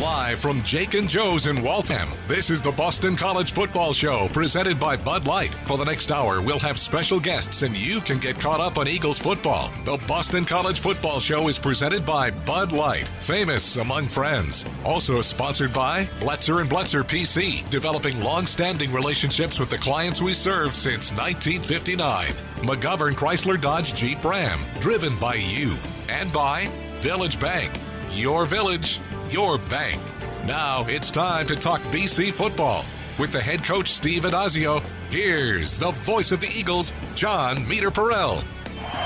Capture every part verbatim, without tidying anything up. Live from Shake and Joe's in Waltham, this is the Boston College Football Show, presented by Bud Light. For the next hour, we'll have special guests, and you can get caught up on Eagles football. The Boston College Football Show is presented by Bud Light, famous among friends. Also sponsored by Bletzer and Bletzer P C, developing long-standing relationships with the clients we serve since nineteen fifty-nine. McGovern Chrysler Dodge Jeep Ram, driven by you. And by Village Bank, your village, your bank. Now it's time to talk B C football with the head coach Steve Addazio. Here's the voice of the Eagles, John Meterparel.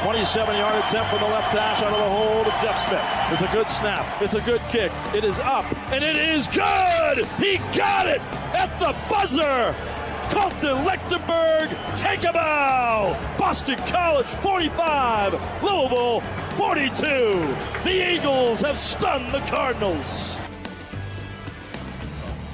twenty-seven-yard attempt from the left hash out of the hold of Jeff Smith. It's a good snap. It's a good kick. It is up, and it is good. He got it at the buzzer. Colton Lichtenberg, take a bow. Boston College forty-five, Louisville forty-two. The Eagles have stunned the Cardinals.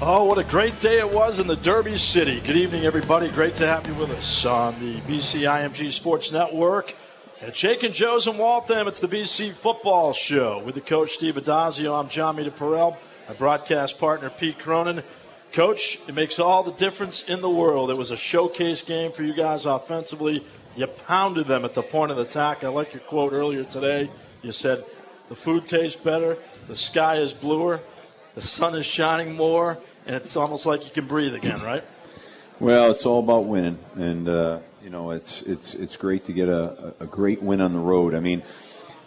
Oh, what a great day it was in the Derby City. Good evening, everybody. Great to have you with us on the B C I M G Sports Network. At Shake and Joe's in Waltham, it's the B C Football Show. With the coach, Steve Addazio, I'm John Meterparel. My broadcast partner, Pete Cronin. Coach, it makes all the difference in the world. It was a showcase game for you guys offensively. You pounded them at the point of attack. I like your quote earlier today. You said, the food tastes better, the sky is bluer, the sun is shining more, and it's almost like you can breathe again, right? Well, it's all about winning, and, uh, you know, it's it's it's great to get a, a great win on the road. I mean,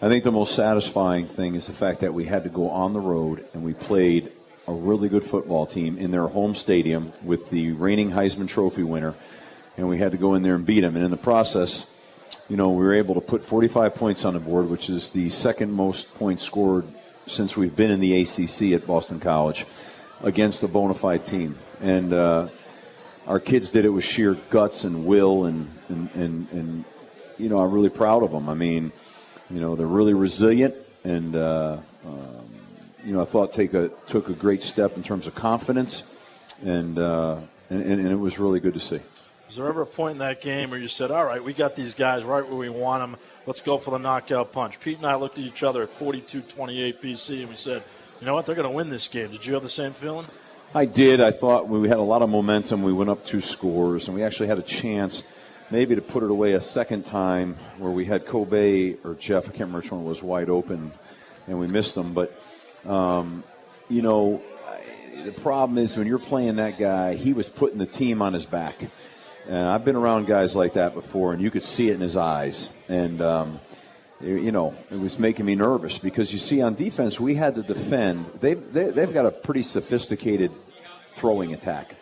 I think the most satisfying thing is the fact that we had to go on the road and we played a really good football team in their home stadium with the reigning Heisman Trophy winner, and we had to go in there and beat them. And in the process, you know, we were able to put forty-five points on the board, which is the second most points scored since we've been in the A C C at Boston College against a bona fide team. And uh, our kids did it with sheer guts and will, and, and, and, and, you know, I'm really proud of them. I mean, you know, they're really resilient, and uh, uh, you know, I thought take a took a great step in terms of confidence, and, uh, and and it was really good to see. Was there ever a point in that game where you said, all right, we got these guys right where we want them, let's go for the knockout punch? Pete and I looked at each other at forty-two twenty-eight B C, and we said, you know what, they're going to win this game. Did you have the same feeling? I did. I thought we had a lot of momentum. We went up two scores, and we actually had a chance maybe to put it away a second time where we had Kobe or Jeff, I can't remember which one, was wide open, and we missed them. But Um, you know, the problem is when you're playing that guy, he was putting the team on his back. And I've been around guys like that before, and you could see it in his eyes. And, um, you know, it was making me nervous because, you see, on defense, we had to defend. They've, they, they've got a pretty sophisticated throwing attack.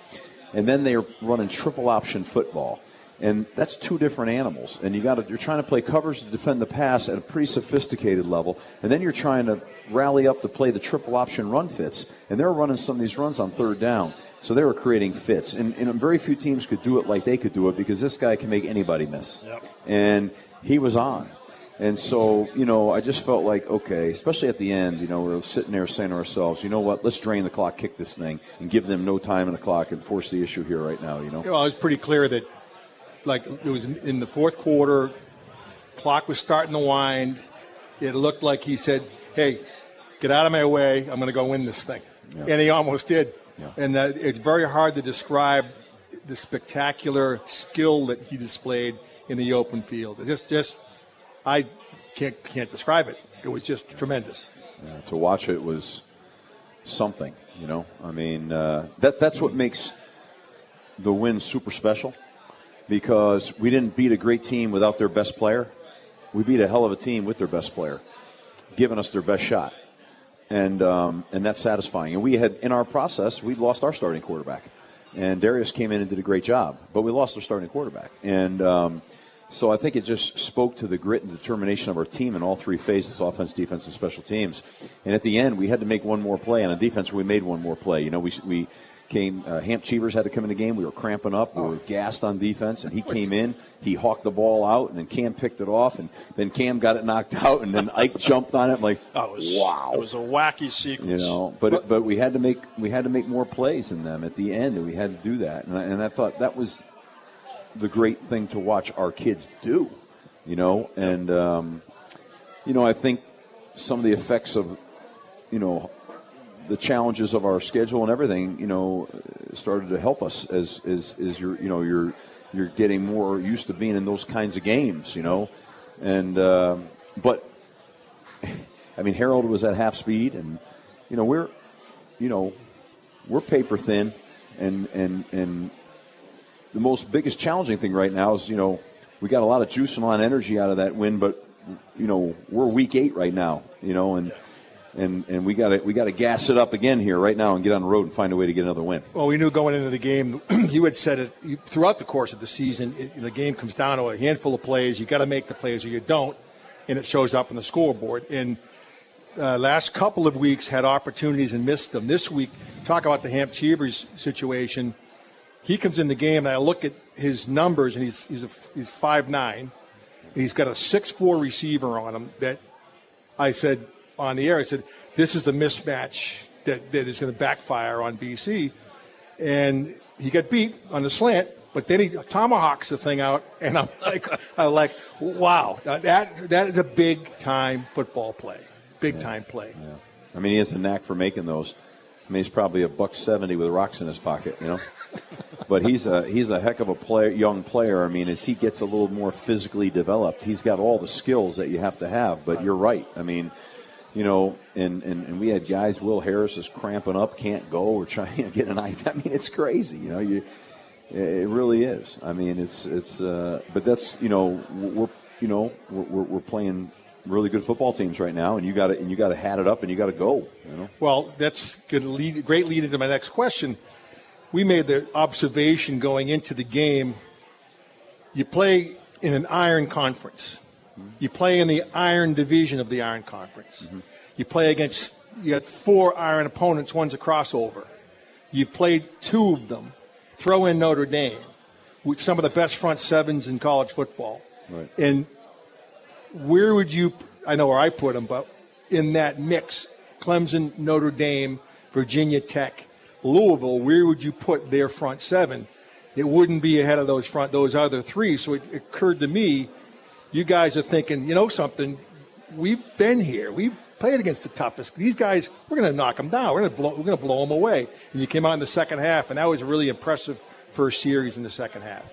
And then they're running triple option football. And that's two different animals. And you got to, you're trying to play covers to defend the pass at a pretty sophisticated level. And then you're trying to rally up to play the triple option run fits. And they're running some of these runs on third down. So they were creating fits. And, and very few teams could do it like they could do it because this guy can make anybody miss. Yep. And he was on. And so, you know, I just felt like, okay, especially at the end, you know, we were sitting there saying to ourselves, you know what, let's drain the clock, kick this thing, and give them no time in the clock and force the issue here right now, you know. Well, it was pretty clear that, like, it was in the fourth quarter, clock was starting to wind. It looked like he said, hey, get out of my way. I'm going to go win this thing. Yeah. And he almost did. Yeah. And uh, it's very hard to describe the spectacular skill that he displayed in the open field. It just, just, I can't can't describe it. It was just tremendous. Yeah, to watch it was something, you know. I mean, uh, that that's what makes the win super special. Because we didn't beat a great team without their best player. We beat a hell of a team with their best player, giving us their best shot. And um, and that's satisfying. And we had, in our process, we lost our starting quarterback. And Darius came in and did a great job. But we lost our starting quarterback. And, um, So I think it just spoke to the grit and determination of our team in all three phases, offense, defense, and special teams. And at the end, we had to make one more play. And on defense, we made one more play. You know, we we came uh, – Hamp Cheevers had to come in the game. We were cramping up. We were gassed on defense. And he came in. He hawked the ball out. And then Cam picked it off. And then Cam got it knocked out. And then Ike jumped on it. I'm like, that was, wow. It was a wacky sequence. You know, but but, but we, had to make, we had to make more plays than them at the end. And we had to do that. And I, and I thought that was – the great thing to watch our kids do, you know, and, um, you know, I think some of the effects of, you know, the challenges of our schedule and everything, you know, started to help us as, as, as you're, you know, you're, you're getting more used to being in those kinds of games, you know, and, uh, but, I mean, Harold was at half speed and, you know, we're, you know, we're paper thin and, and, and, the most biggest challenging thing right now is, you know, we got a lot of juice and a lot of energy out of that win, but, you know, we're week eight right now, you know, and and and we got to we got to gas it up again here right now and get on the road and find a way to get another win. Well, we knew going into the game, you had said it you, throughout the course of the season, it, the game comes down to a handful of plays. You got to make the plays or you don't, and it shows up on the scoreboard. And uh, last couple of weeks had opportunities and missed them. This week, talk about the Hamp Cheevers situation. He comes in the game, and I look at his numbers, and he's he's a, he's five nine, and he's got a six four receiver on him that I said on the air, I said, this is the mismatch that, that is going to backfire on B C. And he got beat on the slant, but then he tomahawks the thing out, and I'm like, I'm like wow, that that is a big-time football play, big-time yeah. play. Yeah. I mean, he has a knack for making those. I mean, he's probably a buck seventy with rocks in his pocket, you know. But he's a he's a heck of a player, young player. I mean, as he gets a little more physically developed, he's got all the skills that you have to have. But you're right. I mean, you know, and, and, and we had guys. Will Harris is cramping up, can't go, or trying to get an eye. I mean, it's crazy. You know, you it really is. I mean, it's it's. Uh, but that's you know we're you know we're we're playing really good football teams right now, and you got to and you got to hat it up, and you got to go. You know? Well, that's good. Lead, great lead into my next question. We made the observation going into the game. You play in an Iron Conference. Mm-hmm. You play in the Iron Division of the Iron Conference. Mm-hmm. You play against you got four Iron opponents. One's a crossover. You've played two of them. Throw in Notre Dame with some of the best front sevens in college football, right. and where would you, I know where I put them, but in that mix, Clemson, Notre Dame, Virginia Tech, Louisville, where would you put their front seven? It wouldn't be ahead of those front, those other three. So it occurred to me, you guys are thinking, you know something, we've been here. We've played against the toughest. These guys, we're going to knock them down. We're going to blow, we're going to blow them away. And you came out in the second half, and that was a really impressive first series in the second half.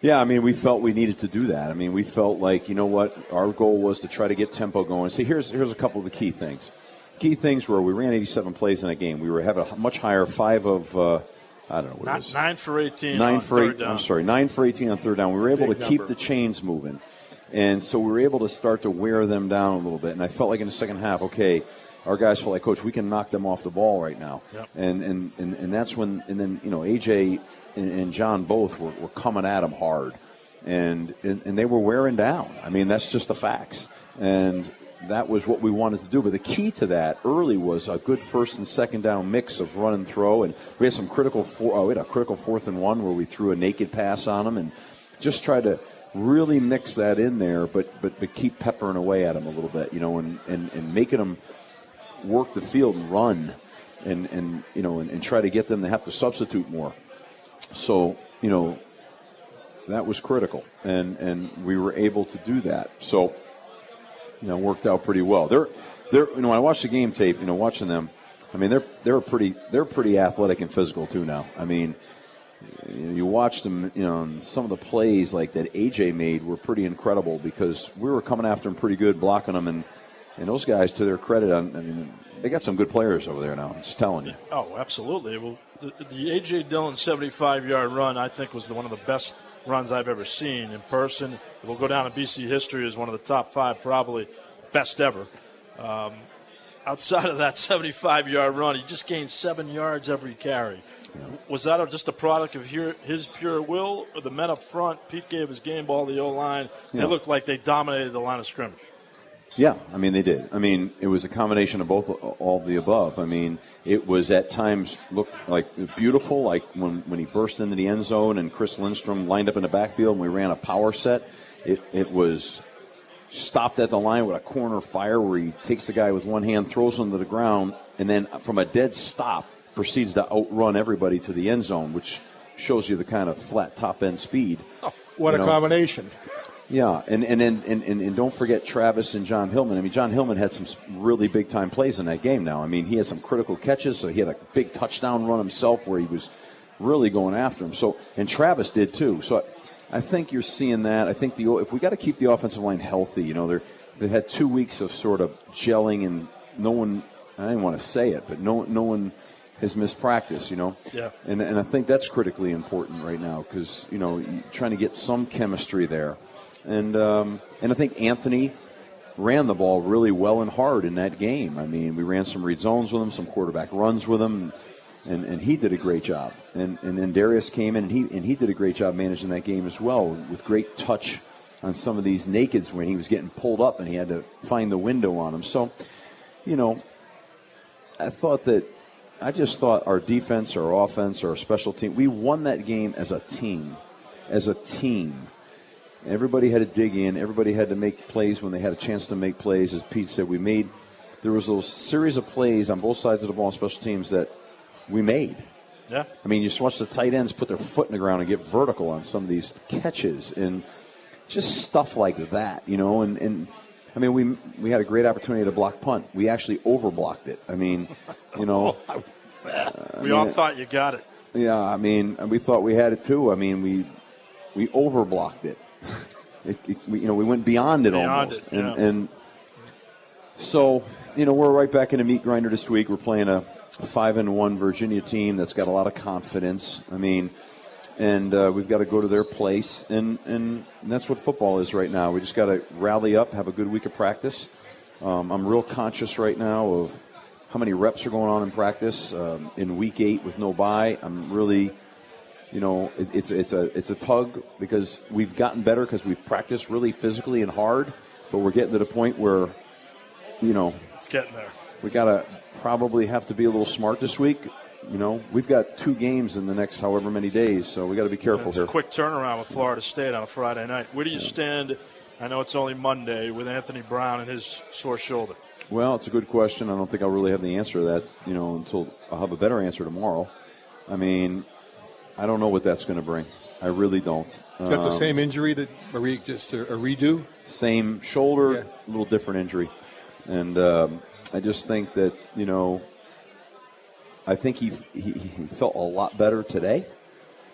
Yeah, I mean, we felt we needed to do that. I mean, we felt like, you know what, our goal was to try to get tempo going. See, here's here's a couple of the key things. Key things were we ran eighty-seven plays in a game. We were having a much higher five of, uh, I don't know what nine, it was. Nine for eighteen nine on for third eight, down. I'm sorry, nine for eighteen on third down. We were able Big to number. keep the chains moving. And so we were able to start to wear them down a little bit. And I felt like in the second half, okay, our guys felt like, Coach, we can knock them off the ball right now. Yep. And, and, and, and that's when, and then, you know, A J and John both were, were coming at him hard, and, and and they were wearing down. I mean, that's just the facts, and that was what we wanted to do. But the key to that early was a good first and second down mix of run and throw, and we had some critical four, oh, we had a critical fourth and one where we threw a naked pass on them, and just tried to really mix that in there, but but, but keep peppering away at them a little bit, you know, and, and, and making them work the field and run, and, and you know, and, and try to get them to have to substitute more. So, you know, that was critical, and, and we were able to do that. So, you know, worked out pretty well. They're, they're, you know, when I watched the game tape, you know, watching them, I mean, they're they're pretty they're pretty athletic and physical too now. I mean, you watch them, you know, and some of the plays like that A J made were pretty incredible because we were coming after them pretty good, blocking them, and and those guys, to their credit, I mean, they got some good players over there now. I'm just telling you. Oh, absolutely. Well, The, the A J. Dillon seventy-five-yard run, I think, was the, one of the best runs I've ever seen in person. It will go down in B C history as one of the top five, probably best ever. Um, outside of that seventy-five-yard run, he just gained seven yards every carry. Yeah. Was that just a product of his pure will, or the men up front? Pete gave his game ball to the O-line. Yeah. They looked like they dominated the line of scrimmage. Yeah, I mean, they did. I mean, it was a combination of both, all of the above. I mean, it was at times looked like beautiful, like when, when he burst into the end zone and Chris Lindstrom lined up in the backfield and we ran a power set. It, it was stopped at the line with a corner fire where he takes the guy with one hand, throws him to the ground, and then from a dead stop proceeds to outrun everybody to the end zone, which shows you the kind of flat top-end speed. Oh, what you a know. combination. Yeah, and and, and, and and don't forget Travis and John Hillman. I mean, John Hillman had some really big-time plays in that game now. I mean, he had some critical catches, so he had a big touchdown run himself where he was really going after him. So, and Travis did too. So I, I think you're seeing that. I think the if we got to keep the offensive line healthy, you know, they they had two weeks of sort of gelling, and no one, I didn't want to say it, but no no one has missed practice, you know. Yeah. And, and I think that's critically important right now because, you know, trying to get some chemistry there. And um, and I think Anthony ran the ball really well and hard in that game. I mean, we ran some read zones with him, some quarterback runs with him, and, and he did a great job. And and then Darius came in, and he and he did a great job managing that game as well, with great touch on some of these nakeds when he was getting pulled up and he had to find the window on him. So, you know, I thought that I just thought our defense, our offense, our special team, we won that game as a team, as a team. Everybody had to dig in. Everybody had to make plays when they had a chance to make plays. As Pete said, we made – there was a series of plays on both sides of the ball on special teams that we made. Yeah. I mean, you just watch the tight ends put their foot in the ground and get vertical on some of these catches and just stuff like that, you know. And, and I mean, we we had a great opportunity to block punt. We actually overblocked it. I mean, you know. uh, we I all mean, thought you got it. Yeah, I mean, we thought we had it too. I mean, we we overblocked it. It, it, we, you know, we went beyond it beyond almost, it, yeah. and, and so you know we're right back in a meat grinder this week. We're playing a five and one Virginia team that's got a lot of confidence. I mean, and uh, we've got to go to their place, and, and that's what football is right now. We just got to rally up, have a good week of practice. Um, I'm real conscious right now of how many reps are going on in practice um, in week eight with no bye. I'm really. You know, it, it's it's a it's a tug because we've gotten better because we've practiced really physically and hard, but we're getting to the point where, you know, it's getting there. We gotta probably have to be a little smart this week. You know, we've got two games in the next however many days, so we got to be careful it's here. It's a quick turnaround with Florida State on a Friday night. Where do you yeah. stand? I know it's only Monday with Anthony Brown and his sore shoulder. Well, it's a good question. I don't think I'll really have the answer to that. You know, until I'll have a better answer tomorrow. I mean. I don't know what that's going to bring. I really don't. That's um, the same injury that Marie just a, a redo. Same shoulder, a yeah. little different injury, and um, I just think that you know, I think he, he he felt a lot better today,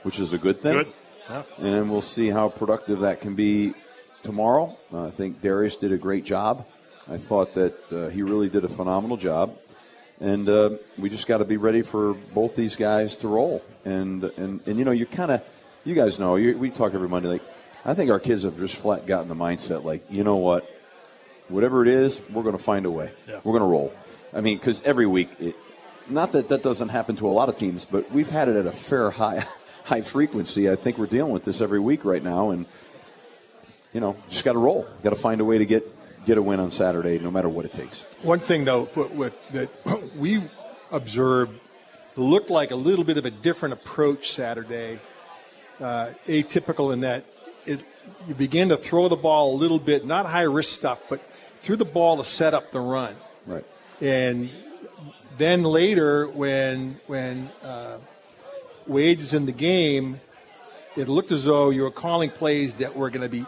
which is a good thing. Good. Yeah. And we'll see how productive that can be tomorrow. Uh, I think Darius did a great job. I thought that uh, he really did a phenomenal job. And uh, we just got to be ready for both these guys to roll. And, and, and you know, you kind of, you guys know, you, we talk every Monday, like, I think our kids have just flat gotten the mindset, like, you know what, whatever it is, we're going to find a way. Yeah. We're going to roll. I mean, because every week, it, not that that doesn't happen to a lot of teams, but we've had it at a fair high, high frequency. I think we're dealing with this every week right now. And, you know, just got to roll. Got to find a way to get. Get a win on Saturday, no matter what it takes. One thing, though, that we observed looked like a little bit of a different approach Saturday, uh, atypical in that it, you began to throw the ball a little bit, not high-risk stuff, but threw the ball to set up the run. Right. And then later when, when uh, Wade is in the game, it looked as though you were calling plays that were going to be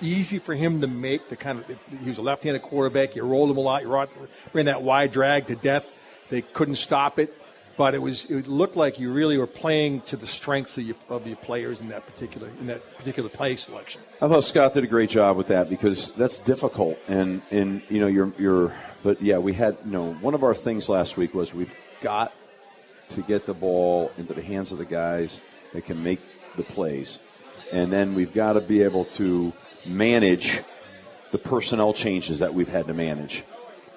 easy for him to make. The kind of he was a left-handed quarterback. You rolled him a lot. You ran that wide drag to death. They couldn't stop it, but it was it looked like you really were playing to the strengths of your, of your players in that particular in that particular play selection. I thought Scott did a great job with that because that's difficult, and and you know you're you're but yeah we had you know one of our things last week was we've got to get the ball into the hands of the guys that can make the plays, and then we've got to be able to manage the personnel changes that we've had to manage.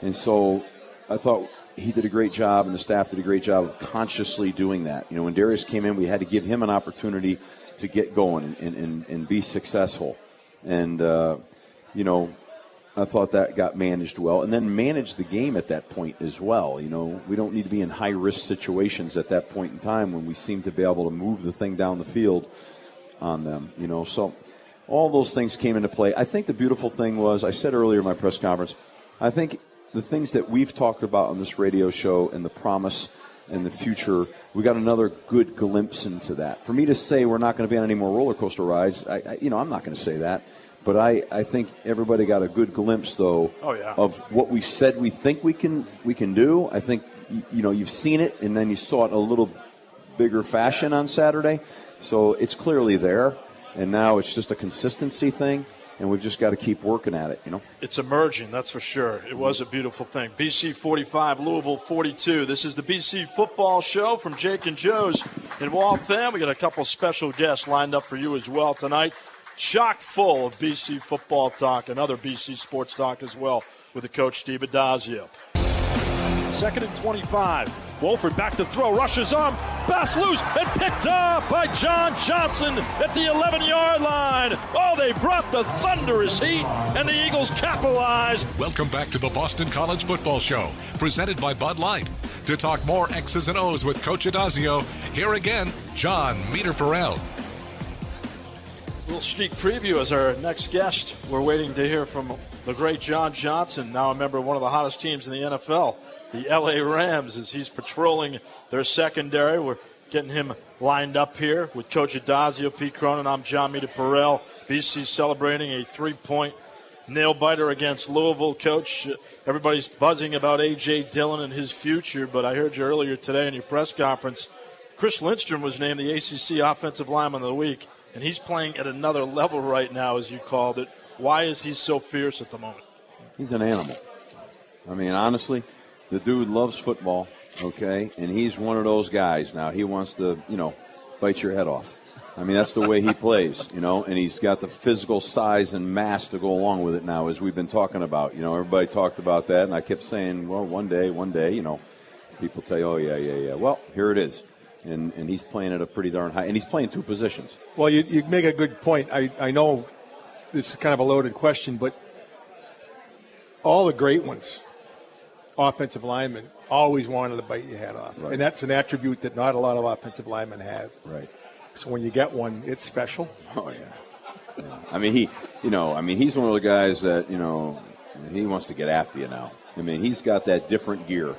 And so I thought he did a great job and the staff did a great job of consciously doing that. You know, when Darius came in, we had to give him an opportunity to get going and, and, and be successful. And, uh, you know, I thought that got managed well. And then managed the game at that point as well. You know, we don't need to be in high-risk situations at that point in time when we seem to be able to move the thing down the field on them, you know. So all those things came into play. I think the beautiful thing was, I said earlier in my press conference, I think the things that we've talked about on this radio show and the promise and the future, we got another good glimpse into that. For me to say we're not going to be on any more roller coaster rides, I, I, you know, I'm not going to say that. But I, I think everybody got a good glimpse, though, oh, yeah. of what we said we think we can we can do. I think, you know, you've seen it, and then you saw it in a little bigger fashion on Saturday. So it's clearly there, and now it's just a consistency thing, and we've just got to keep working at it, you know. It's emerging, that's for sure. It was a beautiful thing. B C forty-five, Louisville forty-two. This is the B C Football Show from Jake and Joe's in Waltham. We got a couple special guests lined up for you as well tonight. Chock full of B C football talk and other B C sports talk as well with the coach, Steve Addazio. Second and twenty-five. Wolford back to throw, rushes on, pass loose, and picked up by John Johnson at the eleven-yard line. Oh, they brought the thunderous heat, and the Eagles capitalized. Welcome back to the Boston College Football Show, presented by Bud Light. To talk more X's and O's with Coach Addazio, here again, John Meterparel. A little sneak preview as our next guest. We're waiting to hear from the great John Johnson, now a member of one of the hottest teams in the N F L, the L A Rams, as he's patrolling their secondary. We're getting him lined up here with Coach Addazio, Pete Cronin. I'm John Meterparel. B C celebrating a three-point nail-biter against Louisville. Coach, everybody's buzzing about A J. Dillon and his future, but I heard you earlier today in your press conference, Chris Lindstrom was named the A C C Offensive Lineman of the Week. And he's playing at another level right now, as you called it. Why is he so fierce at the moment? He's an animal. I mean, honestly, the dude loves football, okay? And he's one of those guys now. He wants to, you know, bite your head off. I mean, that's the way he plays, you know? And he's got the physical size and mass to go along with it now, as we've been talking about. You know, everybody talked about that, and I kept saying, well, one day, one day, you know. People tell you, oh, yeah, yeah, yeah. Well, here it is. And, and he's playing at a pretty darn high, and he's playing two positions. Well, you, you make a good point. I, I know this is kind of a loaded question, but all the great ones, offensive linemen, always wanted to bite your head off. Right. And that's an attribute that not a lot of offensive linemen have. Right. So when you get one, it's special. Oh, yeah. yeah. I mean, he, you know, I mean, he's one of the guys that, you know, he wants to get after you now. I mean, he's got that different gear.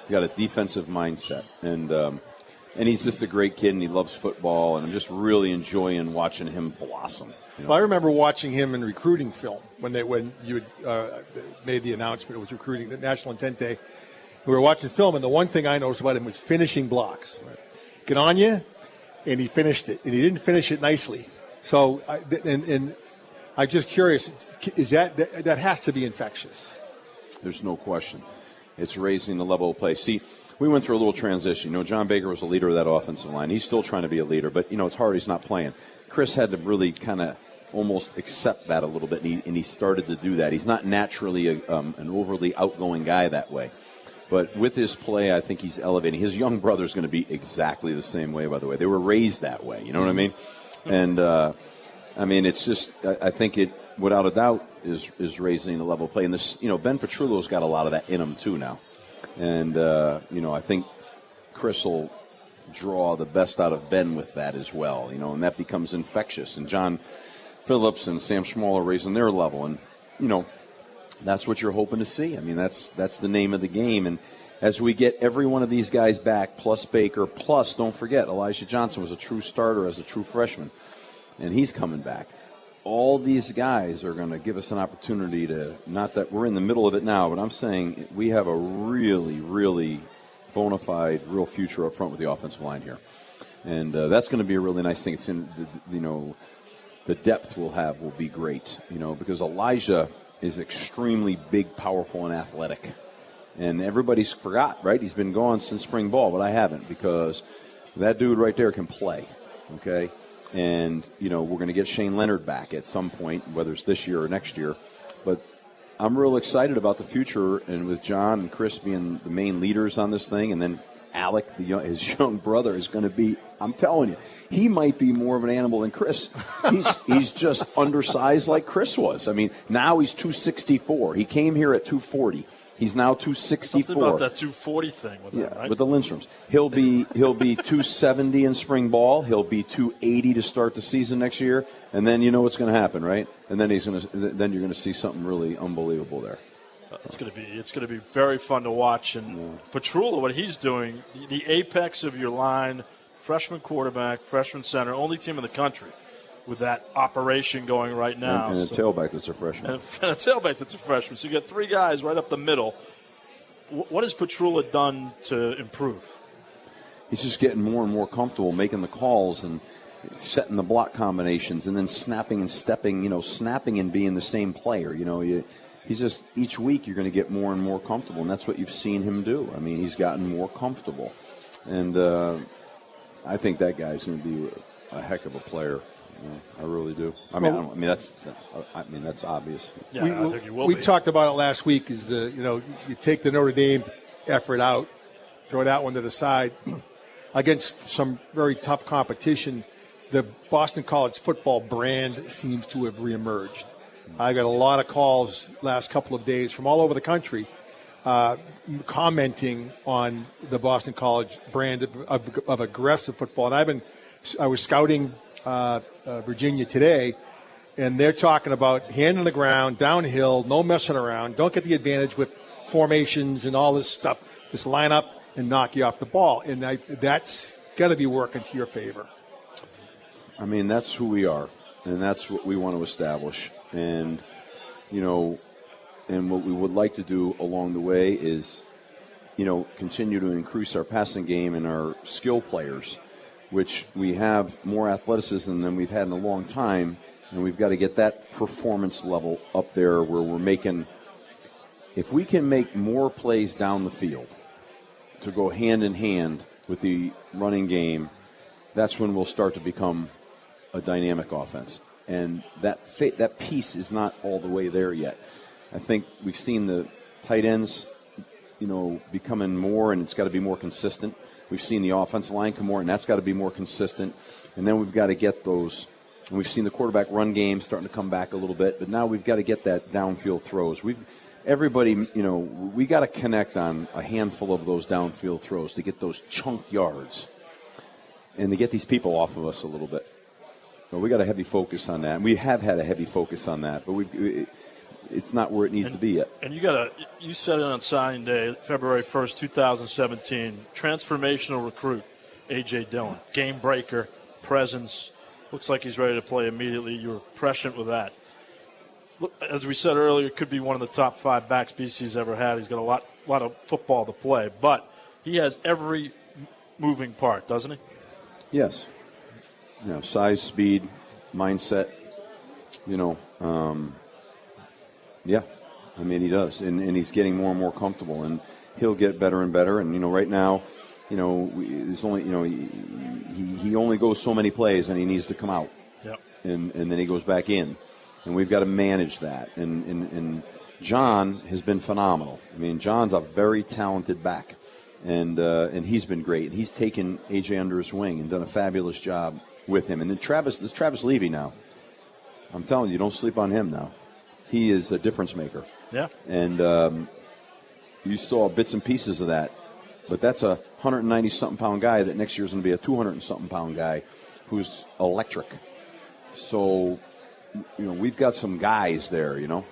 He's got a defensive mindset. And, um, And he's just a great kid, and he loves football, and I'm just really enjoying watching him blossom. You know? Well, I remember watching him in recruiting film when they when you had, uh, made the announcement. It was recruiting, the National Intent Day. We were watching film, and the one thing I noticed about him was finishing blocks. Right. Get on you, and he finished it, and he didn't finish it nicely. So, I, and, and I'm just curious, is that, that that has to be infectious? There's no question. It's raising the level of play. See. We went through a little transition. You know, John Baker was the leader of that offensive line. He's still trying to be a leader, but, you know, it's hard. He's not playing. Chris had to really kind of almost accept that a little bit, and he, and he started to do that. He's not naturally a, um, an overly outgoing guy that way. But with his play, I think he's elevating. His young brother's going to be exactly the same way, by the way. They were raised that way, you know what I mean? And, uh, I mean, it's just I, I think it, without a doubt, is is raising the level of play. And, this, you know, Ben Petrullo's got a lot of that in him, too, now. And, uh, you know, I think Chris will draw the best out of Ben with that as well, you know, and that becomes infectious. And John Phillips and Sam Schmall are raising their level. And, you know, that's what you're hoping to see. I mean, that's that's the name of the game. And as we get every one of these guys back, plus Baker, plus, don't forget, Elijah Johnson was a true starter as a true freshman, and he's coming back. All these guys are going to give us an opportunity to, not that we're in the middle of it now, but I'm saying we have a really, really bona fide, real future up front with the offensive line here. And uh, that's going to be a really nice thing. It's in, you know, the depth we'll have will be great, you know, because Elijah is extremely big, powerful, and athletic. And everybody's forgot, right? He's been gone since spring ball, but I haven't, because that dude right there can play, okay? And, you know, we're going to get Shane Leonard back at some point, whether it's this year or next year. But I'm real excited about the future, and with John and Chris being the main leaders on this thing, and then Alec, the young, his young brother, is going to be, I'm telling you, he might be more of an animal than Chris. He's, he's just undersized like Chris was. I mean, now he's two sixty-four. He came here at two forty. He's now two sixty-four. Something about that two forty thing with yeah, him, right? With the Lindstroms. He'll be he'll be two seventy in spring ball. He'll be two eighty to start the season next year, and then you know what's going to happen, right? And then he's going to then you're going to see something really unbelievable there. It's going to be it's going to be very fun to watch. And yeah. Petrula, what he's doing, the apex of your line, freshman quarterback, freshman center, only team in the country with that operation going right now. And, and a so, tailback that's a freshman. And a, and a tailback that's a freshman. So you got three guys right up the middle. W- what has Petrula done to improve? He's just getting more and more comfortable making the calls and setting the block combinations and then snapping and stepping, you know, snapping and being the same player. You know, you, he's just each week you're going to get more and more comfortable, and that's what you've seen him do. I mean, he's gotten more comfortable. And uh, I think that guy's going to be a heck of a player. Yeah, I really do. I mean, well, I, I mean that's, I mean that's obvious. Yeah, we, I think you will we be. talked about it last week. Is the you know you take the Notre Dame effort out, throw that one to the side against some very tough competition. The Boston College football brand seems to have reemerged. Mm-hmm. I got a lot of calls last couple of days from all over the country, uh, commenting on the Boston College brand of, of, of aggressive football, and I've been I was scouting. Uh, uh, Virginia today, and they're talking about hand on the ground, downhill, no messing around, don't get the advantage with formations and all this stuff. Just line up and knock you off the ball, and I, that's got to be working to your favor. I mean, that's who we are, and that's what we want to establish. And, you know, and what we would like to do along the way is, you know, continue to increase our passing game and our skill players, which we have more athleticism than we've had in a long time, and we've got to get that performance level up there where we're making – if we can make more plays down the field to go hand-in-hand with the running game, that's when we'll start to become a dynamic offense. And that fit, that piece is not all the way there yet. I think we've seen the tight ends, you know, becoming more, and it's got to be more consistent. We've seen the offensive line come more, and that's got to be more consistent. And then we've got to get those. And we've seen the quarterback run game starting to come back a little bit, but now we've got to get that downfield throws. We've everybody, you know, we got to connect on a handful of those downfield throws to get those chunk yards and to get these people off of us a little bit. So we got a heavy focus on that. And we have had a heavy focus on that, but we've. It, It's not where it needs and, to be yet. And you got to, you said it on signing day, February first, twenty seventeen. Transformational recruit, A J. Dillon, game breaker, presence. Looks like he's ready to play immediately. You were prescient with that. Look, as we said earlier, could be one of the top five backs B C's ever had. He's got a lot, lot of football to play, but he has every moving part, doesn't he? Yes. You know, size, speed, mindset. You know. Um, Yeah, I mean, he does, and, and he's getting more and more comfortable, and he'll get better and better. And, you know, right now, you know, we, there's only, you know, he, he, he only goes so many plays, and he needs to come out, yep. and, and then he goes back in. And we've got to manage that. And, and, and John has been phenomenal. I mean, John's a very talented back, and uh, and he's been great. He's taken A J under his wing and done a fabulous job with him. And then Travis, there's Travis Levy now. I'm telling you, don't sleep on him now. He is a difference maker. Yeah. And um, you saw bits and pieces of that. But that's a one ninety-something pound guy that next year's going to be a two hundred something pound guy who's electric. So, you know, we've got some guys there, you know.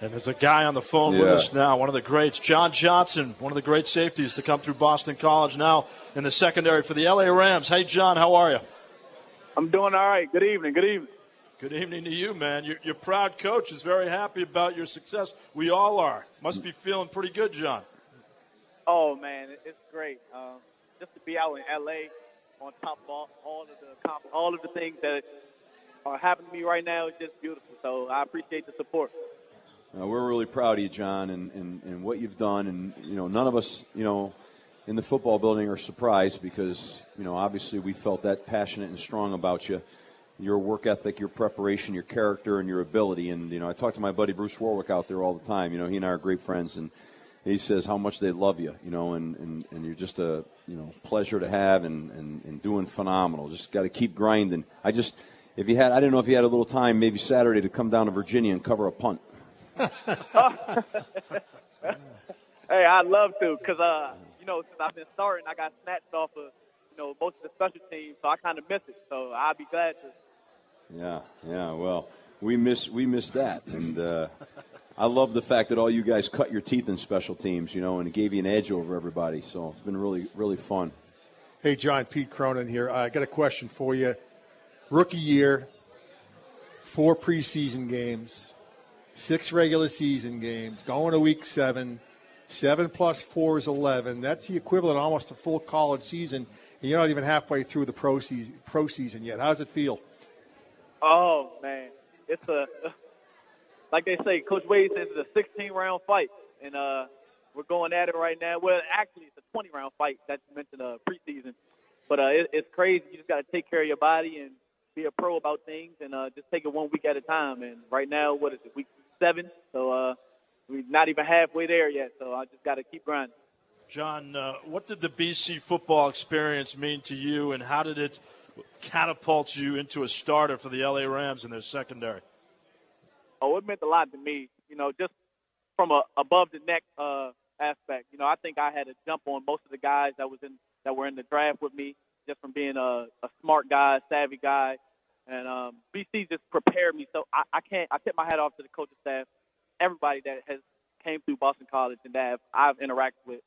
And there's a guy on the phone yeah. with us now, one of the greats, John Johnson, one of the great safeties to come through Boston College now in the secondary for the L A Rams. Hey, John, how are you? I'm doing all right. Good evening. Good evening. Good evening to you, man. Your, your proud coach is very happy about your success. We all are. Must be feeling pretty good, John. Oh, man, it's great. Um, just to be out in L A on top of all, all of the all of the things that are happening to me right now is just beautiful. So I appreciate the support. Uh, we're really proud of you, John, and, and, and what you've done. And, you know, none of us, you know, in the football building are surprised because, you know, obviously we felt that passionate and strong about you. your work ethic, your preparation, your character, and your ability. And, you know, I talk to my buddy Bruce Warwick out there all the time. You know, he and I are great friends, and he says how much they love you, you know, and, and, and you're just a, you know, pleasure to have and, and, and doing phenomenal. Just got to keep grinding. I just, if you had, I didn't know if you had a little time maybe Saturday to come down to Virginia and cover a punt. Hey, I'd love to because, uh, you know, since I've been starting, I got snatched off of, you know, most of the special teams, so I kind of miss it. So I'd be glad to. Yeah, yeah. Well, we miss we miss that, and uh, I love the fact that all you guys cut your teeth in special teams, you know, and it gave you an edge over everybody. So it's been really, really fun. Hey, John, Pete Cronin here. I got a question for you. Rookie year, four preseason games, six regular season games, going to week seven. Seven plus four is eleven. That's the equivalent of almost a full college season. And you're not even halfway through the pro season, pro season yet. How does it feel? Oh, man. It's a, like they say, Coach Wade says it's a sixteen round fight. And uh, we're going at it right now. Well, actually, it's a twenty round fight that you mentioned uh, preseason. But uh, it, it's crazy. You just got to take care of your body and be a pro about things and uh, just take it one week at a time. And right now, what is it, week seven? So, uh, we're not even halfway there yet, so I just got to keep grinding. John, uh, what did the B C football experience mean to you, and how did it catapult you into a starter for the L A Rams in their secondary? Oh, it meant a lot to me, you know, just from a above-the-neck uh, aspect. You know, I think I had a jump on most of the guys that was in that were in the draft with me just from being a, a smart guy, savvy guy. And um, B C just prepared me, so I, I can't – I tip my hat off to the coaching staff. Everybody that has came through Boston College and that I've, I've interacted with,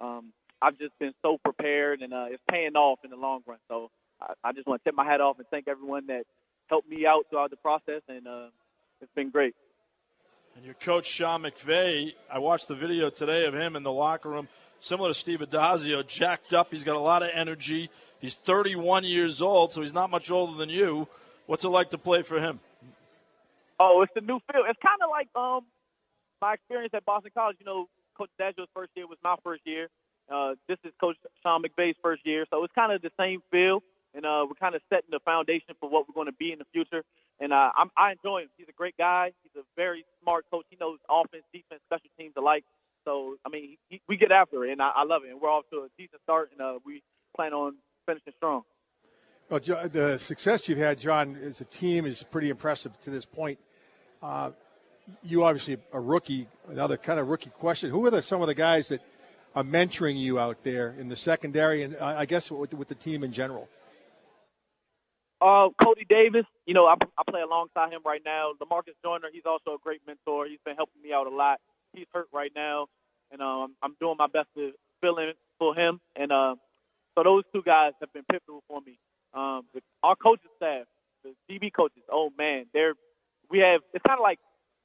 um, I've just been so prepared, and uh, it's paying off in the long run. So I, I just want to tip my hat off and thank everyone that helped me out throughout the process, and uh, it's been great. And your coach, Sean McVay, I watched the video today of him in the locker room, similar to Steve Addazio, jacked up. He's got a lot of energy. He's thirty-one years old, so he's not much older than you. What's it like to play for him? Oh, it's the new field. It's kind of like um, my experience at Boston College. You know, Coach Addazio's first year was my first year. Uh, this is Coach Sean McVay's first year. So it's kind of the same field, and uh, we're kind of setting the foundation for what we're going to be in the future. And uh, I'm, I enjoy him. He's a great guy. He's a very smart coach. He knows offense, defense, special teams alike. So, I mean, he, we get after it, and I, I love it. And we're off to a decent start, and uh, we plan on finishing strong. Well, the success you've had, John, as a team is pretty impressive to this point. Uh, you obviously a rookie, another kind of rookie question. Who are the, some of the guys that are mentoring you out there in the secondary and uh, I guess with, with the team in general? Uh, Cody Davis, you know, I, I play alongside him right now. LaMarcus Joyner, he's also a great mentor. He's been helping me out a lot. He's hurt right now, and um, I'm doing my best to fill in for him. And uh, so those two guys have been pivotal for me. Um, our coaching staff, the D B coaches, oh, man, they're we have – it's kind of like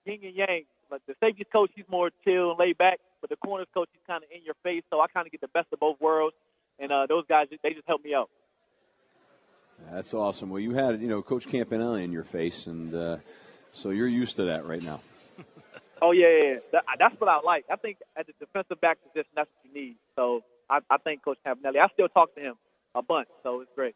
yin and yang. Like the safeties coach, he's more chill and laid back, but the corners coach, he's kind of in your face, so I kind of get the best of both worlds, and uh, those guys, they just help me out. That's awesome. Well, you had, you know, Coach Campanelli in your face, and uh, so you're used to that right now. Oh, yeah, yeah, yeah. That, that's what I like. I think at the defensive back position, that's what you need. So I, I thank Coach Campanelli. I still talk to him a bunch, so it's great.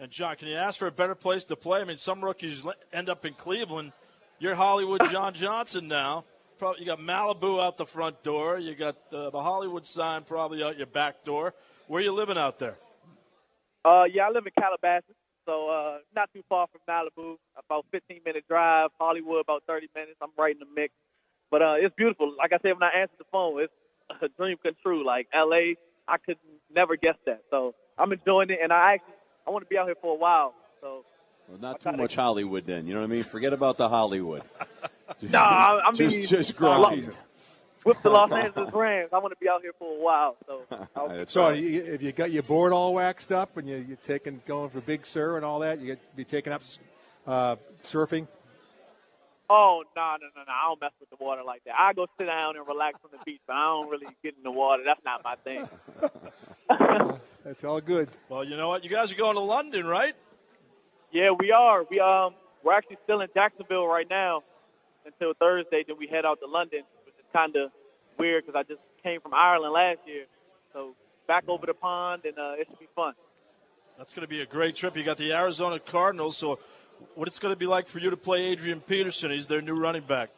And, John, can you ask for a better place to play? I mean, some rookies end up in Cleveland. You're Hollywood John Johnson now. Probably, you got Malibu out the front door. You got uh, the Hollywood sign probably out your back door. Where are you living out there? Uh, yeah, I live in Calabasas, so uh, not too far from Malibu, about fifteen minute drive. Hollywood, about thirty minutes. I'm right in the mix. But uh, it's beautiful. Like I said, when I answered the phone, it's a dream come true. Like, L A, I could never guess that. So I'm enjoying it, and I actually – I want to be out here for a while. So, well, not too much to... Hollywood then. You know what I mean? Forget about the Hollywood. No, I, I mean, just, just grind. Lo- with the Los Angeles Rams, I want to be out here for a while. So, I'll... so you, if you got your board all waxed up and you, you're taking, going for Big Sur and all that, you get be taking up uh, surfing? Oh, no, no, no, no. I don't mess with the water like that. I go sit down and relax on the beach, but I don't really get in the water. That's not my thing. That's all good. Well, you know what? You guys are going to London, right? Yeah, we are. We um we're actually still in Jacksonville right now until Thursday. Then we head out to London, which is kind of weird because I just came from Ireland last year. So back over the pond, and uh, it should be fun. That's going to be a great trip. You got the Arizona Cardinals, so what it's going to be like for you to play Adrian Peterson. He's their new running back.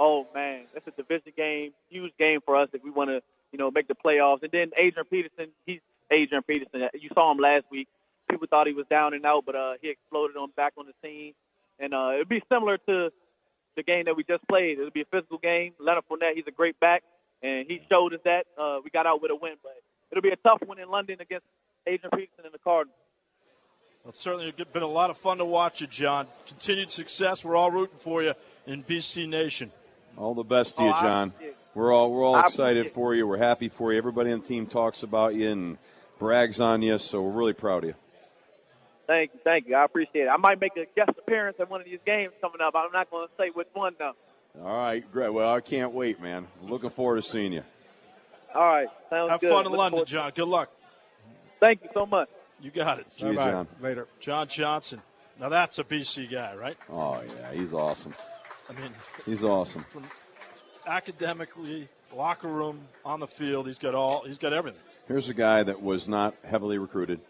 Oh, man, that's a division game, huge game for us if we want to, you know, make the playoffs. And then Adrian Peterson, he's Adrian Peterson. You saw him last week. People thought he was down and out, but uh, he exploded on back on the scene. And uh, it would be similar to the game that we just played. It would be a physical game. Leonard Fournette, he's a great back, and he showed us that. Uh, we got out with a win, but it'll be a tough one in London against Adrian Peterson and the Cardinals. Well, it's certainly been a lot of fun to watch you, John. Continued success. We're all rooting for you in B C Nation. All the best to you, John. We're all we're all excited for you. We're happy for you. Everybody on the team talks about you and brags on you, so we're really proud of you. Thank you, thank you. I appreciate it. I might make a guest appearance at one of these games coming up. I'm not going to say which one, though. All right, great. Well, I can't wait, man. Looking forward to seeing you. All right, sounds good. Have fun in London, John. Good luck. Thank you so much. You got it. See you, John. Later. John Johnson. Now that's a B C guy, right? Oh, yeah, he's awesome. I mean, he's awesome. From academically, locker room, on the field, he's got all. He's got everything. Here's a guy that was not heavily recruited,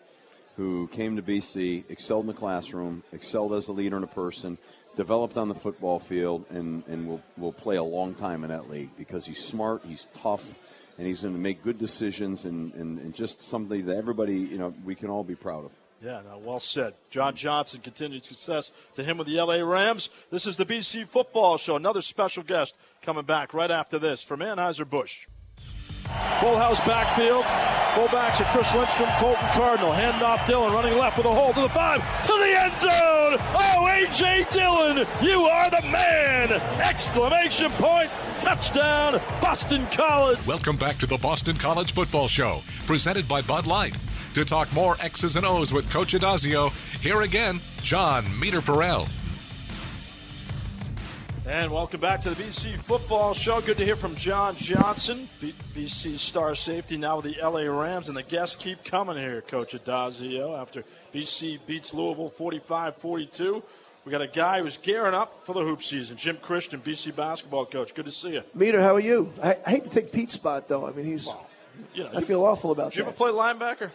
who came to B C, excelled in the classroom, excelled as a leader and a person, developed on the football field, and, and will, will play a long time in that league because he's smart, he's tough, and he's going to make good decisions and, and, and just somebody that everybody, you know, we can all be proud of. Yeah, no, well said. John Johnson, continued success to him with the L A Rams. This is the B C Football Show. Another special guest coming back right after this from Anheuser-Busch. Full house backfield. Fullbacks at Chris Lindstrom, Colton Cardinal. Hand off Dillon, running left with a hole to the five, to the end zone. Oh, A J. Dillon, you are the man! Exclamation point, touchdown, Boston College. Welcome back to the Boston College Football Show, presented by Bud Light. To talk more X's and O's with Coach Addazio, here again, John Meterparel. And welcome back to the B C Football Show. Good to hear from John Johnson, B C star safety, now with the L A Rams. And the guests keep coming here, Coach Addazio, after B C beats Louisville forty-five forty-two. We got a guy who's gearing up for the hoop season, Jim Christian, B C basketball coach. Good to see you. Meter, how are you? I, I hate to take Pete's spot, though. I mean, he's wow. – you know, I you, feel awful about that. Did you ever play linebacker?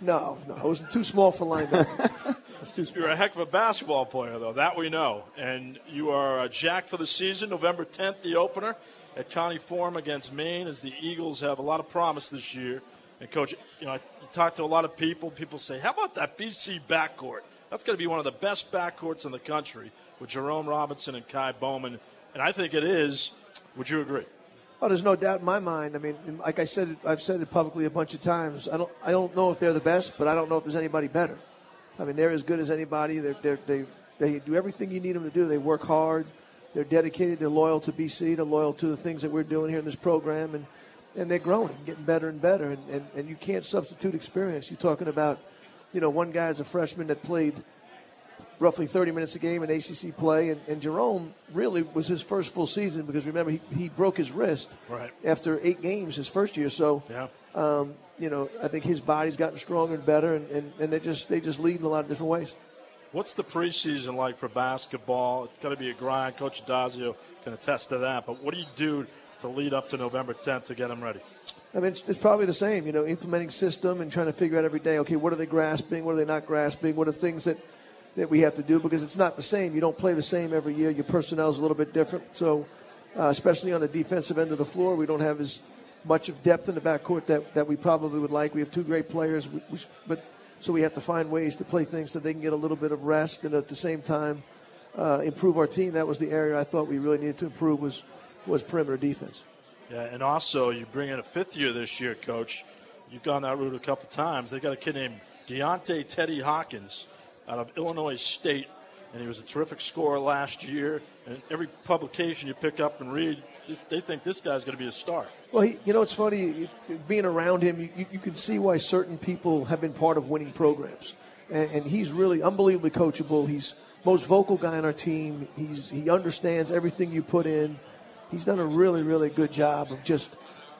No, no. I was too small for linebacker. You're a heck of a basketball player, though. That we know. And you are uh, jacked for the season. November tenth, the opener at Connie Forum against Maine, as the Eagles have a lot of promise this year. And, Coach, you know, I talk to a lot of people. People say, how about that B C backcourt? That's going to be one of the best backcourts in the country with Jerome Robinson and Ky Bowman. And I think it is. Would you agree? Oh, there's no doubt in my mind. I mean, like I said, I've said it publicly a bunch of times. I don't, I don't know if they're the best, but I don't know if there's anybody better. I mean, they're as good as anybody. They're, they're, they they do everything you need them to do. They work hard. They're dedicated. They're loyal to B C. They're loyal to the things that we're doing here in this program. And, and they're growing, getting better and better. And, and, and you can't substitute experience. You're talking about, you know, one guy as a freshman that played roughly thirty minutes a game in A C C play. And, and Jerome really was his first full season because, remember, he, he broke his wrist right after eight games his first year. So, yeah. Um, you know, I think his body's gotten stronger and better, and, and, and they just they just lead in a lot of different ways. What's the preseason like for basketball? It's got to be a grind. Coach Addazio can attest to that. But what do you do to lead up to November tenth to get them ready? I mean, it's, it's probably the same, you know, implementing system and trying to figure out every day, okay, what are they grasping? What are they not grasping? What are things that, that we have to do? Because it's not the same. You don't play the same every year. Your personnel's a little bit different. So uh, especially on the defensive end of the floor, we don't have as – much of depth in the backcourt that, that we probably would like. We have two great players, we, we, but so we have to find ways to play things so they can get a little bit of rest and at the same time uh, improve our team. That was the area I thought we really needed to improve was, was perimeter defense. Yeah, and also you bring in a fifth year this year, Coach. You've gone that route a couple times. They got a kid named Deontay Teddy Hawkins out of Illinois State, and he was a terrific scorer last year. And every publication you pick up and read, they think this guy's going to be a star. Well, he, you know, it's funny, being around him, you, you, you can see why certain people have been part of winning programs. And, and he's really unbelievably coachable. He's the most vocal guy on our team. He's He understands everything you put in. He's done a really, really good job of just,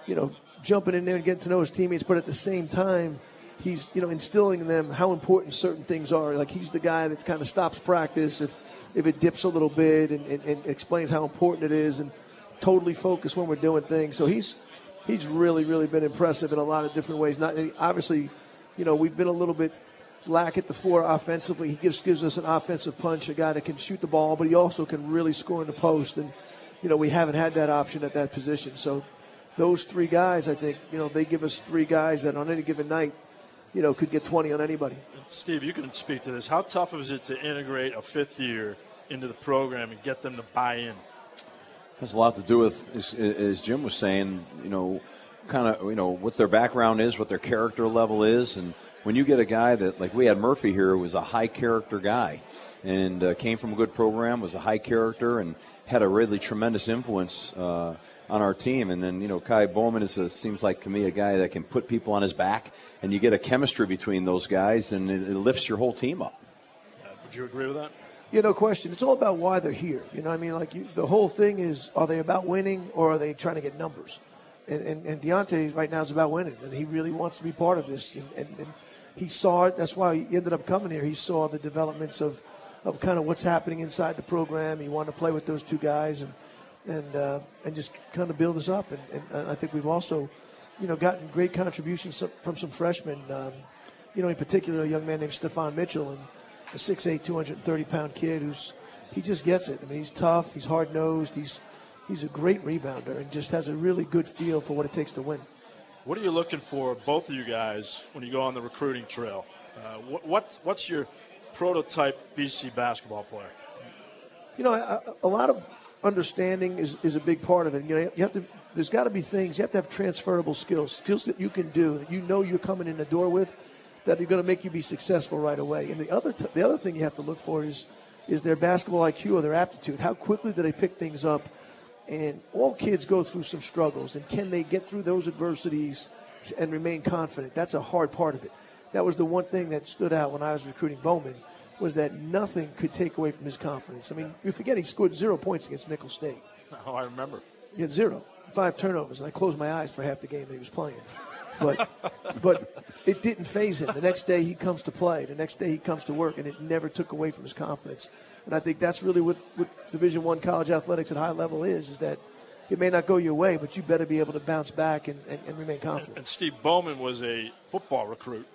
you know, jumping in there and getting to know his teammates. But at the same time, he's, you know, instilling in them how important certain things are. Like, he's the guy that kind of stops practice if, if it dips a little bit and, and, and explains how important it is and totally focused when we're doing things. So he's he's really, really been impressive in a lot of different ways. Not obviously, you know, we've been a little bit lack at the four offensively. He gives gives us an offensive punch, a guy that can shoot the ball, but he also can really score in the post. And, you know, we haven't had that option at that position. So those three guys, I think, you know, they give us three guys that on any given night, you know, could get twenty on anybody. Steve, you can speak to this. How tough is it to integrate a fifth year into the program and get them to buy in? It has a lot to do with, as, as Jim was saying, you know, kind of, you know, what their background is, what their character level is. And when you get a guy that, like we had Murphy here, who was a high character guy and uh, came from a good program, was a high character, and had a really tremendous influence uh, on our team. And then, you know, Ky Bowman is a, seems like to me a guy that can put people on his back, and you get a chemistry between those guys, and it, it lifts your whole team up. Uh, would you agree with that? Yeah, no question. It's all about why they're here. You know what I mean? Like, you, the whole thing is, are they about winning, or are they trying to get numbers? And, and, and Deontay right now is about winning, and he really wants to be part of this. And, and, and he saw it. That's why he ended up coming here. He saw the developments of, of kind of what's happening inside the program. He wanted to play with those two guys and and uh, and just kind of build us up. And, and, and I think we've also, you know, gotten great contributions from some freshmen, um, you know, in particular a young man named Stephon Mitchell, and a six eight, two hundred thirty pound kid who's, he just gets it. I mean, he's tough, he's hard-nosed, he's he's a great rebounder, and just has a really good feel for what it takes to win. What are you looking for, both of you guys, when you go on the recruiting trail? Uh, what, what's, what's your prototype B C basketball player? You know, a, a lot of understanding is, is a big part of it. You know, you have to. There's got to be things. You have to have transferable skills, skills that you can do, that you know you're coming in the door with, that are going to make you be successful right away. And the other t- the other thing you have to look for is is their basketball I Q or their aptitude. How quickly do they pick things up? And all kids go through some struggles, and can they get through those adversities and remain confident? That's a hard part of it. That was the one thing that stood out when I was recruiting Bowman, was that nothing could take away from his confidence. I mean, you forget he scored zero points against Nickel State. Oh, I remember. He had zero, five turnovers, and I closed my eyes for half the game that he was playing. But but it didn't phase him. The next day he comes to play. The next day he comes to work, and it never took away from his confidence. And I think that's really what, what Division I college athletics at high level is, is that it may not go your way, but you better be able to bounce back and, and, and remain confident. And, and Steve Bowman was a football recruit.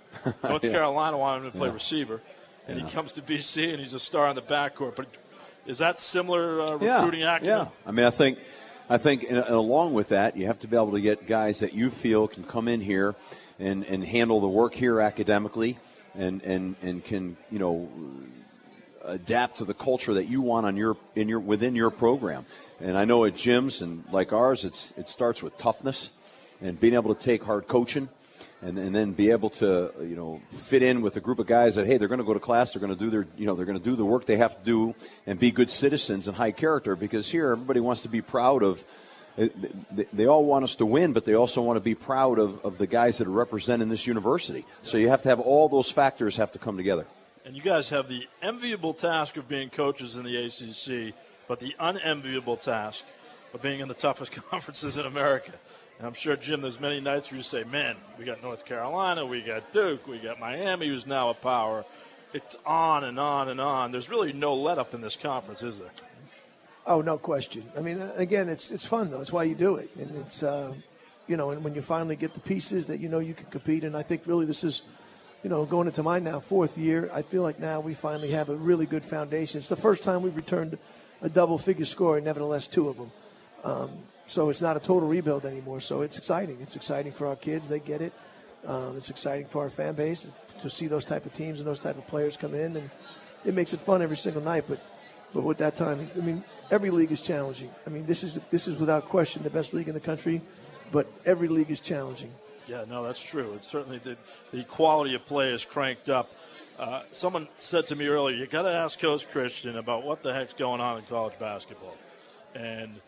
North yeah. Carolina wanted him to play yeah. receiver, and yeah. he comes to B C, and he's a star on the backcourt. But is that similar uh, recruiting yeah. acumen? Yeah, I mean, I think, I think, and along with that, you have to be able to get guys that you feel can come in here and, and handle the work here academically, and, and, and can, you know, adapt to the culture that you want on your in your within your program. And I know at gyms and like ours, it's it starts with toughness and being able to take hard coaching. And, and then be able to, you know, fit in with a group of guys that, hey, they're going to go to class, they're going to do their, you know, they're going to do the work they have to do, and be good citizens and high character. Because here, everybody wants to be proud of. They all want us to win, but they also want to be proud of, of the guys that are representing this university. So you have to have all those factors have to come together. And you guys have the enviable task of being coaches in the A C C, but the unenviable task of being in the toughest conferences in America. And I'm sure, Jim, there's many nights where you say, man, we got North Carolina, we got Duke, we got Miami, who's now a power. It's on and on and on. There's really no let-up in this conference, is there? Oh, no question. I mean, again, it's it's fun, though. It's why you do it. And it's, uh, you know, and when you finally get the pieces that you know you can compete, and I think really this is, you know, going into my now fourth year, I feel like now we finally have a really good foundation. It's the first time we've returned a double-figure score, and nevertheless, two of them. Um So it's not a total rebuild anymore. So it's exciting. It's exciting for our kids. They get it. Um, it's exciting for our fan base to see those type of teams and those type of players come in. And it makes it fun every single night. But but with that time, I mean, every league is challenging. I mean, this is this is without question the best league in the country. But every league is challenging. Yeah, no, that's true. It's certainly the, the quality of play is cranked up. Uh, someone said to me earlier, you got to ask Coach Christian about what the heck's going on in college basketball. And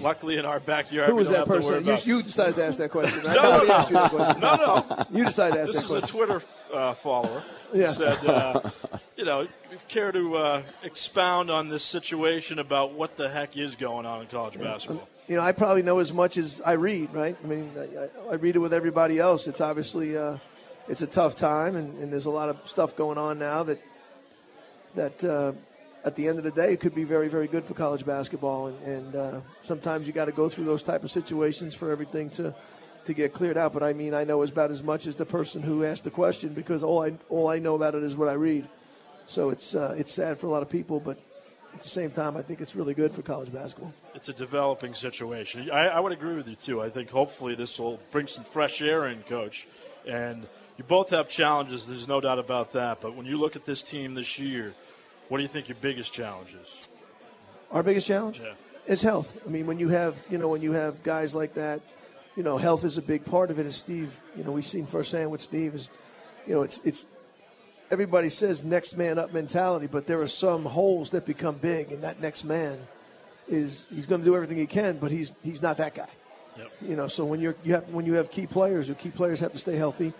luckily, in our backyard, who was that person? You, you decided to ask that question. Right? no, no, no. You question. no, no. You decided to ask this that question. This is a Twitter uh, follower yeah. who said, uh, you know, if care to uh, expound on this situation about what the heck is going on in college yeah. basketball. You know, I probably know as much as I read, right? I mean, I, I read it with everybody else. It's obviously uh, it's a tough time, and, and there's a lot of stuff going on now that that. Uh, At the end of the day, it could be very, very good for college basketball, and, and uh, sometimes you got to go through those type of situations for everything to, to get cleared out, but I mean, I know as about as much as the person who asked the question, because all I all I know about it is what I read. So it's uh, it's sad for a lot of people, but at the same time, I think it's really good for college basketball. It's a developing situation. I, I would agree with you, too. I think hopefully this will bring some fresh air in, Coach. And you both have challenges. There's no doubt about that. But when you look at this team this year, what do you think your biggest challenge is? Our biggest challenge? Yeah. It's health. I mean, when you have, you know, when you have guys like that, you know, health is a big part of it. And Steve, you know, we've seen firsthand with Steve is, you know, it's it's everybody says next man up mentality, but there are some holes that become big, and that next man is he's going to do everything he can, but he's he's not that guy. Yep. You know, so when you're you have when you have key players, your key players have to stay healthy.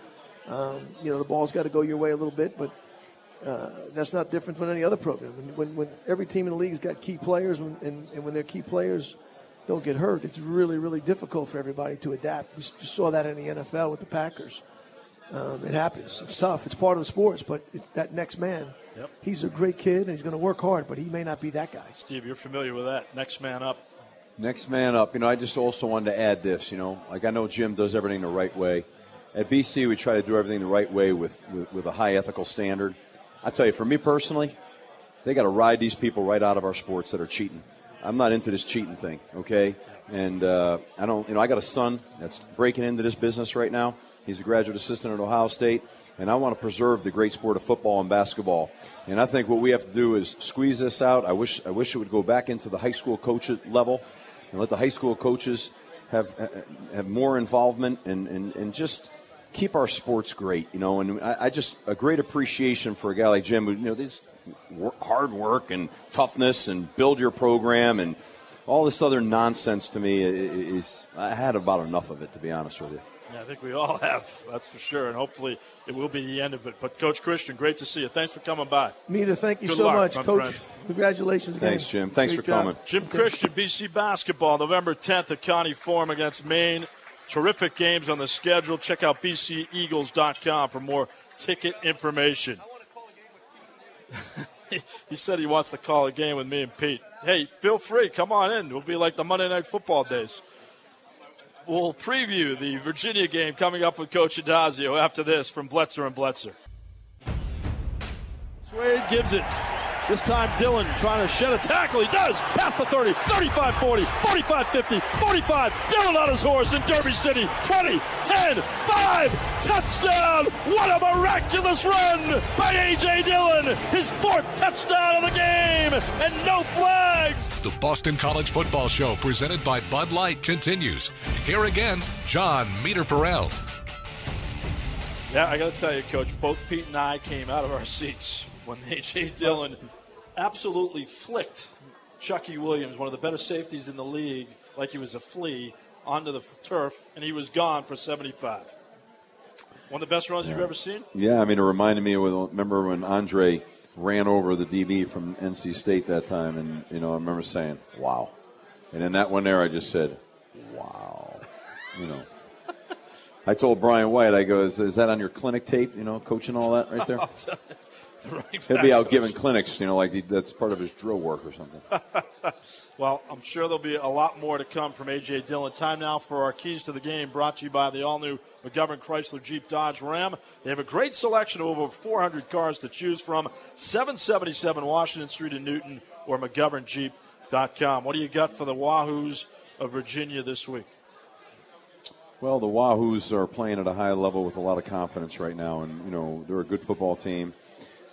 Um, you know, the ball's got to go your way a little bit, but. Uh, that's not different from any other program. When, when, when every team in the league's got key players, when, and, and when their key players don't get hurt, it's really, really difficult for everybody to adapt. We saw that in the N F L with the Packers. Um, it happens. It's tough. It's part of the sports. But it, that next man, yep. He's a great kid, and he's going to work hard, but he may not be that guy. Steve, you're familiar with that. Next man up. Next man up. You know, I just also wanted to add this. You know, like I know Jim does everything the right way. At B C, we try to do everything the right way with, with, with a high ethical standard. I tell you, for me personally, they got to ride these people right out of our sports that are cheating. I'm not into this cheating thing, okay? And uh, I don't, you know, I got a son that's breaking into this business right now. He's a graduate assistant at Ohio State, and I want to preserve the great sport of football and basketball. And I think what we have to do is squeeze this out. I wish, I wish it would go back into the high school coach level and let the high school coaches have have more involvement and and, and just. Keep our sports great, you know, and I, I just a great appreciation for a guy like Jim, who, you know, this work, hard work and toughness and build your program and all this other nonsense to me is I had about enough of it, to be honest with you. Yeah, I think we all have, that's for sure, and hopefully it will be the end of it. But Coach Christian, great to see you. Thanks for coming by. Mita, thank you Good so luck, much, Coach. Friend. Congratulations again. Thanks, Jim. Thanks great for job. coming. Jim okay. Christian, B C Basketball, November tenth at County Forum against Maine. Terrific games on the schedule. Check out b c eagles dot com for more ticket information. He said he wants to call a game with me and Pete. Hey, feel free. Come on in. We'll be like the Monday Night Football days. We'll preview the Virginia game coming up with Coach Addazio after this from Bletzer and Bletzer. Swade gives it. This time Dillon trying to shed a tackle. He does. Past the thirty, thirty-five forty, forty-five fifty, forty-five. Dillon on his horse in Derby City. twenty, ten, five. Touchdown. What a miraculous run by A J. Dillon. His fourth touchdown of the game and no flags. The Boston College Football Show presented by Bud Light continues. Here again, John Meterparel. Yeah, I got to tell you, Coach, both Pete and I came out of our seats when A J. Dillon absolutely flicked Chucky Williams, one of the better safeties in the league, like he was a flea, onto the turf, and he was gone for seventy-five. One of the best runs yeah. you've ever seen? Yeah, I mean, it reminded me, of, remember when Andre ran over the D B from N C State that time, and, you know, I remember saying, wow. And in that one there, I just said, wow. You know. I told Brian White, I go, is, is that on your clinic tape, you know, coaching all that right there? Right He'll be out coach. giving clinics, you know, like he, that's part of his drill work or something. Well, I'm sure there'll be a lot more to come from A J. Dillon. Time now for our keys to the game, brought to you by the all-new McGovern Chrysler Jeep Dodge Ram. They have a great selection of over four hundred cars to choose from, seven seventy-seven Washington Street in Newton or McGovern Jeep dot com. What do you got for the Wahoos of Virginia this week? Well, the Wahoos are playing at a high level with a lot of confidence right now, and, you know, they're a good football team.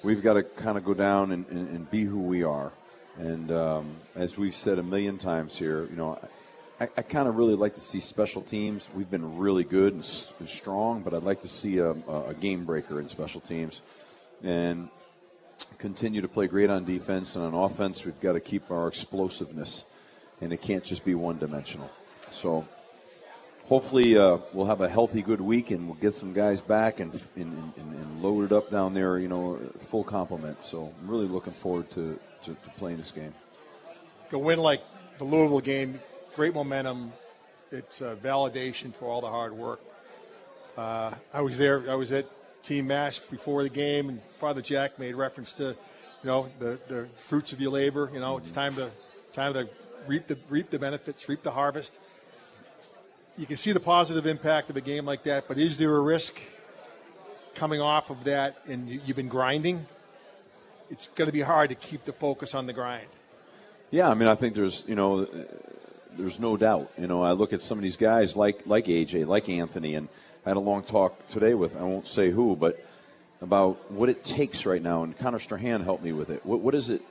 We've got to kind of go down and, and, and be who we are. And um, as we've said a million times here, you know, I, I kind of really like to see special teams. We've been really good and, s- and strong, but I'd like to see a, a game breaker in special teams and continue to play great on defense. And on offense, we've got to keep our explosiveness, and it can't just be one-dimensional. So hopefully uh, we'll have a healthy, good week, and we'll get some guys back and and, and, and loaded up down there, you know, full complement. So I'm really looking forward to, to, to playing this game. A win like the Louisville game, great momentum. It's uh, validation for all the hard work. Uh, I was there. I was at Team Mass before the game, and Father Jack made reference to, you know, the, the fruits of your labor. You know, mm-hmm. it's time to time to reap the reap the benefits, reap the harvest. you can see the positive impact of a game like that, but is there a risk coming off of that and you, you've been grinding? It's going to be hard to keep the focus on the grind. Yeah, I mean, I think there's, you know, there's no doubt. You know, I look at some of these guys like like A J, like Anthony, and I had a long talk today with, I won't say who, but about what it takes right now, and Connor Strahan helped me with it. What, what is it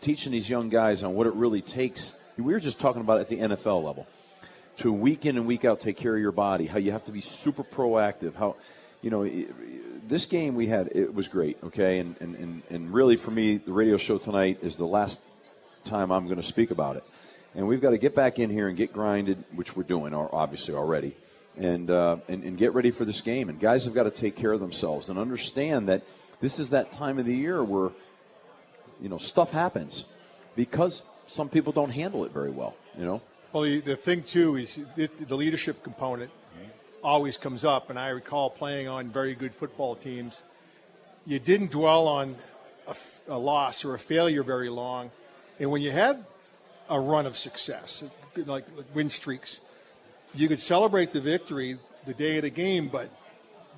teaching these young guys on what it really takes? We were just talking about at the N F L level, to week in and week out take care of your body, how you have to be super proactive, how, you know, this game we had, it was great, okay? And, and, and, and really for me, the radio show tonight is the last time I'm going to speak about it. And we've got to get back in here and get grinded, which we're doing obviously already, and, uh, and, and get ready for this game. And guys have got to take care of themselves and understand that this is that time of the year where, you know, stuff happens because some people don't handle it very well, you know? Well, the, the thing, too, is it, the leadership component always comes up, and I recall playing on very good football teams. You didn't dwell on a, a loss or a failure very long, and when you had a run of success, like, like win streaks, you could celebrate the victory the day of the game, but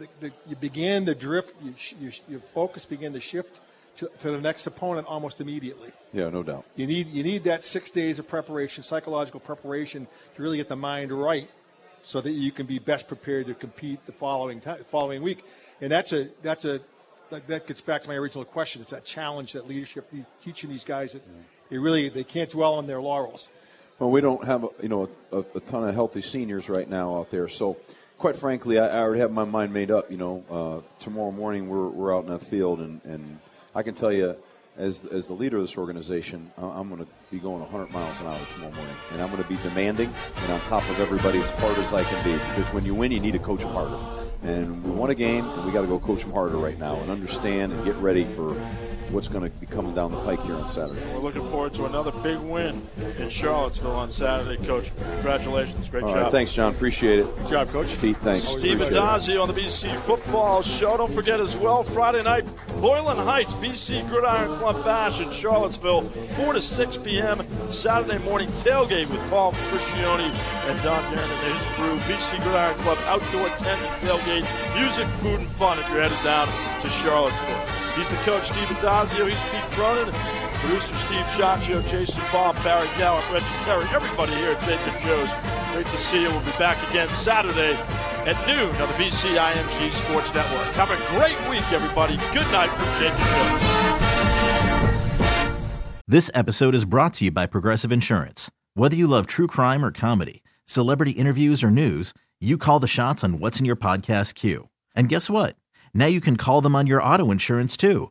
the, the, you began to drift, you, you, your focus began to shift to, to the next opponent almost immediately. Yeah, no doubt. You need, you need that six days of preparation, psychological preparation, to really get the mind right, so that you can be best prepared to compete the following time, following week. And that's a that's a that gets back to my original question. It's that challenge that leadership, teaching these guys that they really they can't dwell on their laurels. Well, we don't have you know a, a ton of healthy seniors right now out there, so quite frankly, I, I already have my mind made up. You know, uh, tomorrow morning we're we're out in that field, and, and I can tell you, as as the leader of this organization, I'm going to be going one hundred miles an hour tomorrow morning, and I'm going to be demanding and on top of everybody as hard as I can be, because when you win, you need to coach them harder. And we won a game, and we got to go coach them harder right now and understand and get ready for what's going to be coming down the pike here on Saturday. We're looking forward to another big win in Charlottesville on Saturday, Coach. Congratulations. Great All job. Right, thanks, John. Appreciate it. Good job, Coach. Pete, thanks. Steve Addazio on the B C Football Show. Don't forget as well, Friday night, Boylan Heights, B C Gridiron Club Bash in Charlottesville, four to six p.m. Saturday morning tailgate with Paul Criscione and Don Darren and his crew. B C Gridiron Club outdoor tent and tailgate. Music, food, and fun if you're headed down to Charlottesville. He's the coach, Steve Addazio. He's Pete Cronin. Producer Steve Ciaccio, Jason Baum, Barry Gallup, Reggie Terry, everybody here at Shake and Joe's. Great to see you. We'll be back again Saturday at noon on the B C I M G Sports Network. Have a great week, everybody. Good night from Shake and Joe's. This episode is brought to you by Progressive Insurance. Whether you love true crime or comedy, celebrity interviews or news, you call the shots on what's in your podcast queue. And guess what? Now you can call them on your auto insurance, too,